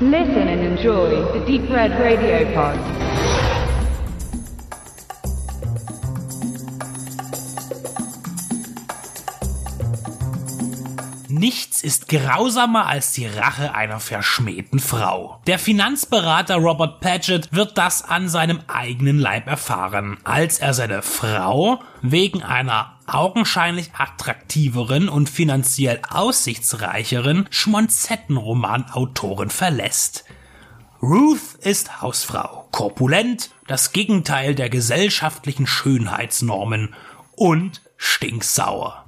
Listen and enjoy the Deep Red Radio Pod. Nichts ist grausamer als die Rache einer verschmähten Frau. Der Finanzberater Robert Patchett wird das an seinem eigenen Leib erfahren, als er seine Frau wegen einer augenscheinlich attraktiveren und finanziell aussichtsreicheren Schmonzettenromanautorin verlässt. Ruth ist Hausfrau, korpulent, das Gegenteil der gesellschaftlichen Schönheitsnormen und stinksauer.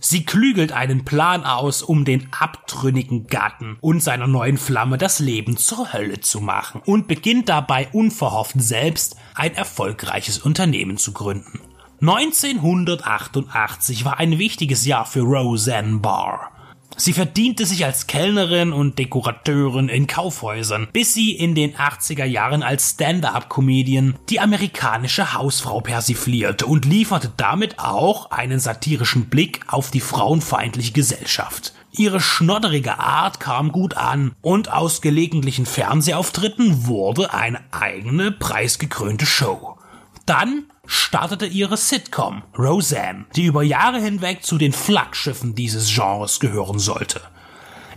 Sie klügelt einen Plan aus, um den abtrünnigen Gatten und seiner neuen Flamme das Leben zur Hölle zu machen und beginnt dabei unverhofft selbst ein erfolgreiches Unternehmen zu gründen. 1988 war ein wichtiges Jahr für Roseanne Barr. Sie verdiente sich als Kellnerin und Dekorateurin in Kaufhäusern, bis sie in den 80er Jahren als Stand-up-Comedian die amerikanische Hausfrau persiflierte und lieferte damit auch einen satirischen Blick auf die frauenfeindliche Gesellschaft. Ihre schnodderige Art kam gut an und aus gelegentlichen Fernsehauftritten wurde eine eigene preisgekrönte Show. Dann startete ihre Sitcom Roseanne, die über Jahre hinweg zu den Flaggschiffen dieses Genres gehören sollte.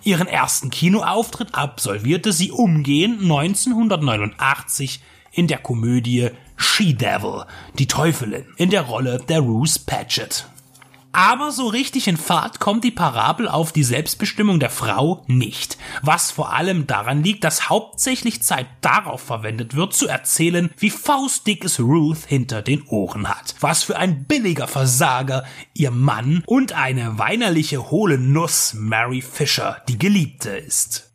Ihren ersten Kinoauftritt absolvierte sie umgehend 1989 in der Komödie She-Devil, Die Teufelin, in der Rolle der Ruth Patchett. Aber so richtig in Fahrt kommt die Parabel auf die Selbstbestimmung der Frau nicht, was vor allem daran liegt, dass hauptsächlich Zeit darauf verwendet wird, zu erzählen, wie faustdick es Ruth hinter den Ohren hat, was für ein billiger Versager ihr Mann und eine weinerliche hohle Nuss Mary Fisher die Geliebte ist.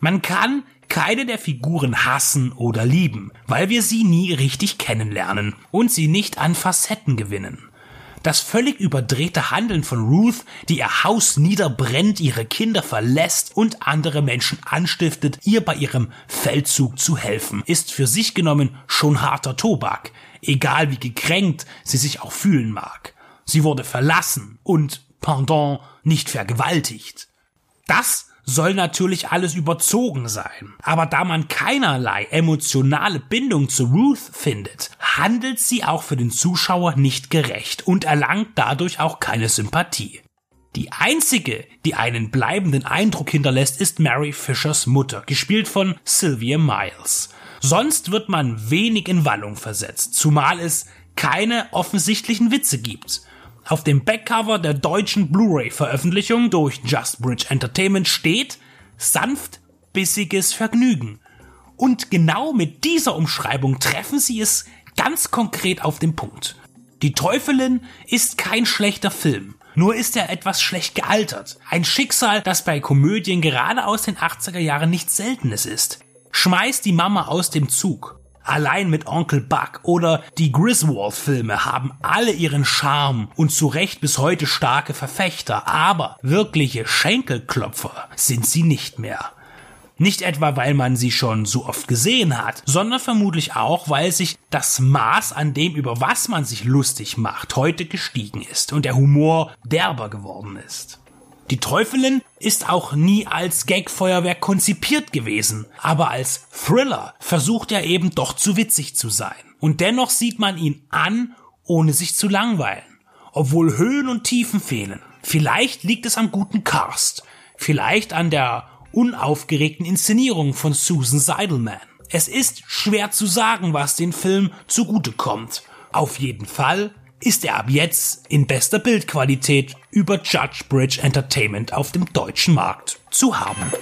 Man kann keine der Figuren hassen oder lieben, weil wir sie nie richtig kennenlernen und sie nicht an Facetten gewinnen. Das völlig überdrehte Handeln von Ruth, die ihr Haus niederbrennt, ihre Kinder verlässt und andere Menschen anstiftet, ihr bei ihrem Feldzug zu helfen, ist für sich genommen schon harter Tobak, egal wie gekränkt sie sich auch fühlen mag. Sie wurde verlassen und, pardon, nicht vergewaltigt. Das soll natürlich alles überzogen sein, aber da man keinerlei emotionale Bindung zu Ruth findet, handelt sie auch für den Zuschauer nicht gerecht und erlangt dadurch auch keine Sympathie. Die einzige, die einen bleibenden Eindruck hinterlässt, ist Mary Fishers Mutter, gespielt von Sylvia Miles. Sonst wird man wenig in Wallung versetzt, zumal es keine offensichtlichen Witze gibt. Auf dem Backcover der deutschen Blu-ray-Veröffentlichung durch Just Bridge Entertainment steht sanft bissiges Vergnügen. Und genau mit dieser Umschreibung treffen sie es ganz konkret auf den Punkt. Die Teufelin ist kein schlechter Film, nur ist er etwas schlecht gealtert. Ein Schicksal, das bei Komödien gerade aus den 80er Jahren nichts Seltenes ist. Schmeißt die Mama aus dem Zug. Allein mit Uncle Buck oder die Griswold-Filme haben alle ihren Charme und zu Recht bis heute starke Verfechter, aber wirkliche Schenkelklopfer sind sie nicht mehr. Nicht etwa, weil man sie schon so oft gesehen hat, sondern vermutlich auch, weil sich das Maß an dem, über was man sich lustig macht, heute gestiegen ist und der Humor derber geworden ist. Die Teufelin ist auch nie als Gagfeuerwerk konzipiert gewesen, aber als Thriller versucht er eben doch zu witzig zu sein. Und dennoch sieht man ihn an, ohne sich zu langweilen, obwohl Höhen und Tiefen fehlen. Vielleicht liegt es am guten Cast, vielleicht an der unaufgeregten Inszenierung von Susan Seidelman. Es ist schwer zu sagen, was den Film zugutekommt. Auf jeden Fall ist er ab jetzt in bester Bildqualität über Judge Bridge Entertainment auf dem deutschen Markt zu haben.